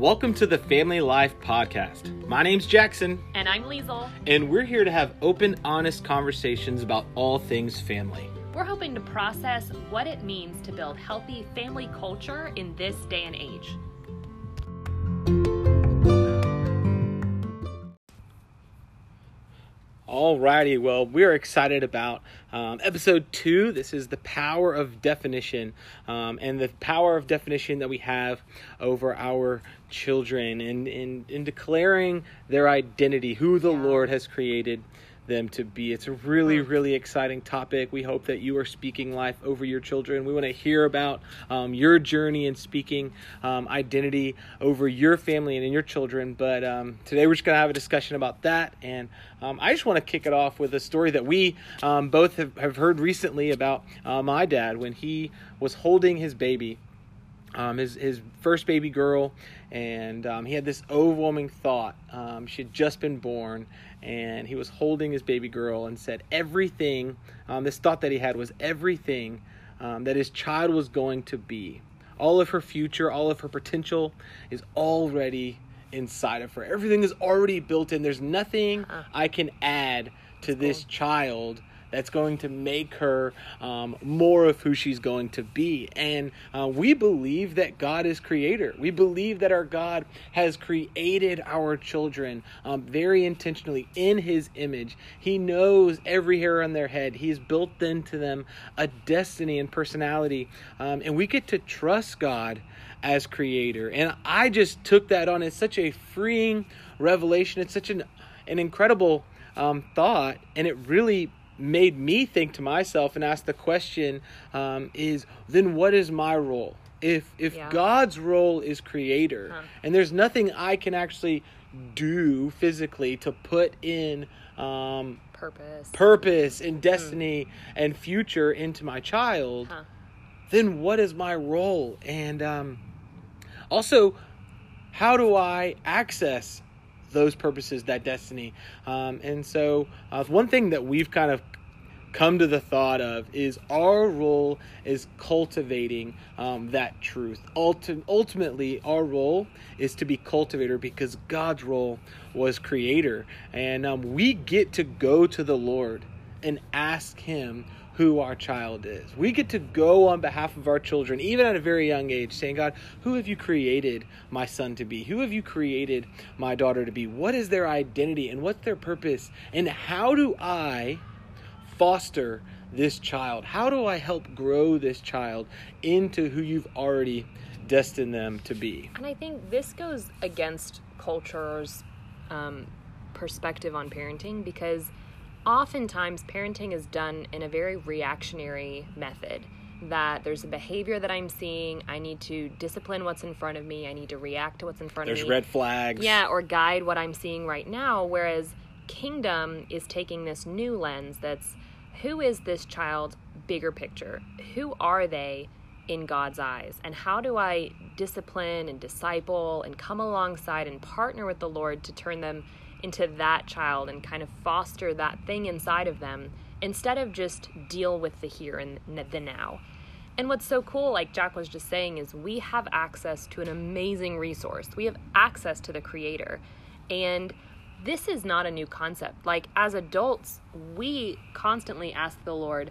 Welcome to the Family Life Podcast. My name's Jackson. And I'm Liesl. And we're here to have open, honest conversations about all things family. We're hoping to process what it means to build healthy family culture in this day and age. Alrighty, well, we're excited about episode 2. This is the power of definition and the power of definition that we have over our children and in declaring their identity, who the Lord has created them to be. It's a really, really exciting topic. We hope that you are speaking life over your children. We want to hear about your journey in speaking identity over your family and in your children. But today we're just going to have a discussion about that. And I just want to kick it off with a story that we both have heard recently about my dad when he was holding his baby, his first baby girl, and he had this overwhelming thought. She had just been born, and he was holding his baby girl and said everything, this thought that he had was everything that his child was going to be. All of her future, all of her potential is already inside of her. Everything is already built in. There's nothing I can add to this child that's going to make her more of who she's going to be. And we believe that God is creator. We believe that our God has created our children very intentionally in his image. He knows every hair on their head. He's built into them a destiny and personality. And we get to trust God as creator. And I just took that on. It's such a freeing revelation. It's such an incredible thought. And it really made me think to myself and ask the question, is then what is my role? If God's role is creator, and there's nothing I can actually do physically to put in purpose and destiny and future into my child, then what is my role? And also, how do I access those purposes, that destiny? And so one thing that we've kind of come to the thought of is our role is cultivating that truth. Ultimately, our role is to be cultivator because God's role was creator. And we get to go to the Lord and ask him who our child is. We get to go on behalf of our children, even at a very young age, saying, God, who have you created my son to be? Who have you created my daughter to be? What is their identity and what's their purpose? And how do I foster this child? How do I help grow this child into who you've already destined them to be? And I think this goes against culture's perspective on parenting, because oftentimes, parenting is done in a very reactionary method, that there's a behavior that I'm seeing, I need to discipline what's in front of me, I need to react to what's in front of me. There's red flags. Yeah, or guide what I'm seeing right now, whereas kingdom is taking this new lens that's, who is this child, bigger picture? Who are they in God's eyes? And how do I discipline and disciple and come alongside and partner with the Lord to turn them into that child and kind of foster that thing inside of them instead of just deal with the here and the now? And what's so cool, like Jack was just saying, is we have access to an amazing resource. We have access to the creator. And this is not a new concept. Like, as adults, we constantly ask the Lord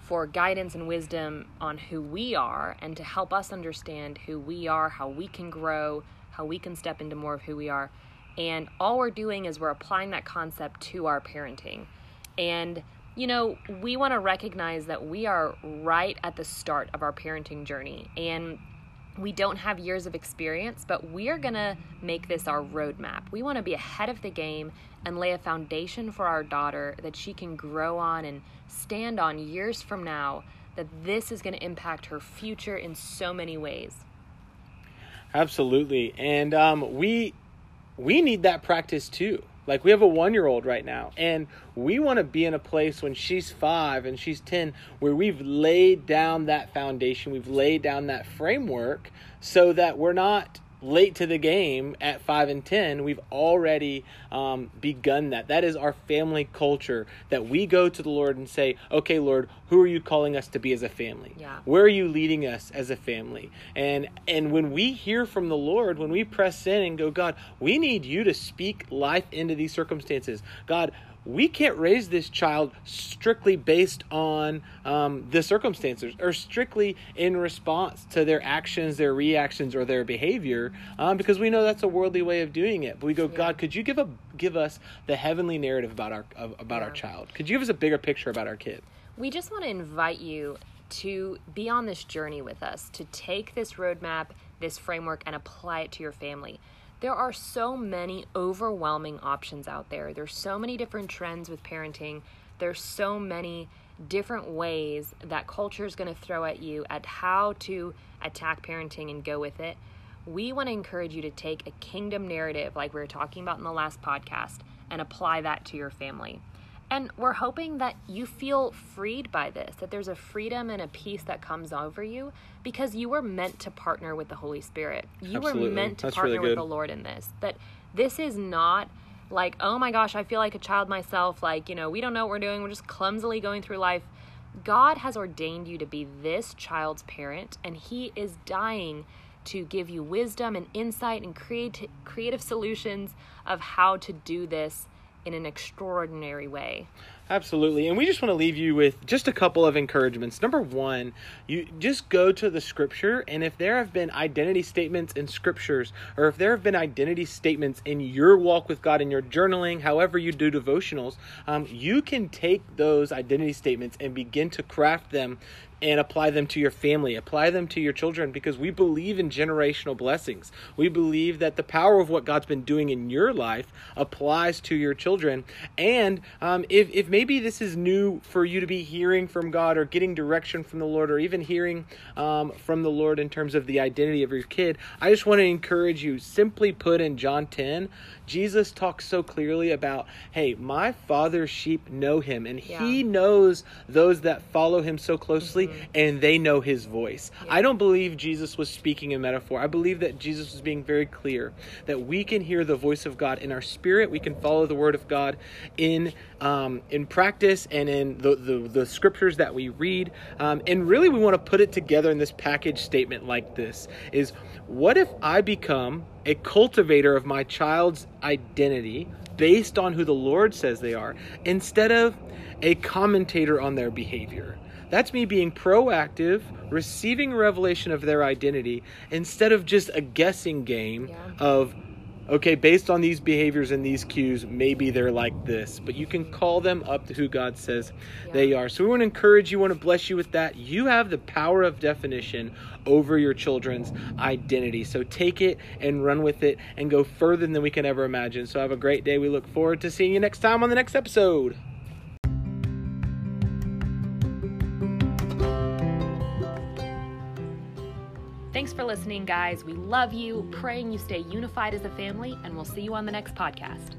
for guidance and wisdom on who we are and to help us understand who we are, how we can grow, how we can step into more of who we are. And all we're doing is we're applying that concept to our parenting. And, you know, we want to recognize that we are right at the start of our parenting journey. And we don't have years of experience, but we are going to make this our roadmap. We want to be ahead of the game and lay a foundation for our daughter that she can grow on and stand on years from now, that this is going to impact her future in so many ways. Absolutely. And we need that practice too. Like, we have a 1-year-old right now, and we want to be in a place when she's 5 and she's 10 where we've laid down that foundation, we've laid down that framework so that we're not late to the game at 5 and 10, we've already begun that. That is our family culture, that we go to the Lord and say, okay, Lord, who are you calling us to be as a family? Yeah. Where are you leading us as a family? And when we hear from the Lord, when we press in and go, God, we need you to speak life into these circumstances. God, we can't raise this child strictly based on the circumstances or strictly in response to their actions, their reactions, or their behavior, because we know that's a worldly way of doing it. But we go, yeah, God, could you give us the heavenly narrative about our child? Could you give us a bigger picture about our kid? We just want to invite you to be on this journey with us, to take this roadmap, this framework, and apply it to your family. There are so many overwhelming options out there. There's so many different trends with parenting. There's so many different ways that culture is going to throw at you at how to attack parenting and go with it. We want to encourage you to take a kingdom narrative, like we were talking about in the last podcast, and apply that to your family. And we're hoping that you feel freed by this, that there's a freedom and a peace that comes over you, because you were meant to partner with the Holy Spirit. You Absolutely. Were meant to That's partner really with the Lord in this. That this is not like, oh my gosh, I feel like a child myself. Like, you know, we don't know what we're doing. We're just clumsily going through life. God has ordained you to be this child's parent, and He is dying to give you wisdom and insight and creative solutions of how to do this in an extraordinary way. Absolutely. And we just want to leave you with just a couple of encouragements. Number one, you just go to the scripture, and if there have been identity statements in scriptures, or if there have been identity statements in your walk with God, in your journaling, however you do devotionals, you can take those identity statements and begin to craft them and apply them to your family, apply them to your children, because we believe in generational blessings. We believe that the power of what God's been doing in your life applies to your children. And if maybe this is new for you to be hearing from God, or getting direction from the Lord, or even hearing from the Lord in terms of the identity of your kid, I just want to encourage you, simply put, in John 10, Jesus talks so clearly about, hey, my Father's sheep know Him, and yeah, He knows those that follow Him so closely, and they know His voice. Yeah. I don't believe Jesus was speaking in metaphor. I believe that Jesus was being very clear that we can hear the voice of God in our spirit. We can follow the word of God in practice and in the scriptures that we read. And really, we want to put it together in this package statement like this is, what if I become a cultivator of my child's identity based on who the Lord says they are, instead of a commentator on their behavior? That's me being proactive, receiving revelation of their identity, instead of just a guessing game of, okay, based on these behaviors and these cues, maybe they're like this. But you can call them up to who God says they are. So we want to encourage you, want to bless you with that. You have the power of definition over your children's identity. So take it and run with it and go further than we can ever imagine. So have a great day. We look forward to seeing you next time on the next episode. Thanks for listening, guys. We love you, praying you stay unified as a family, and we'll see you on the next podcast.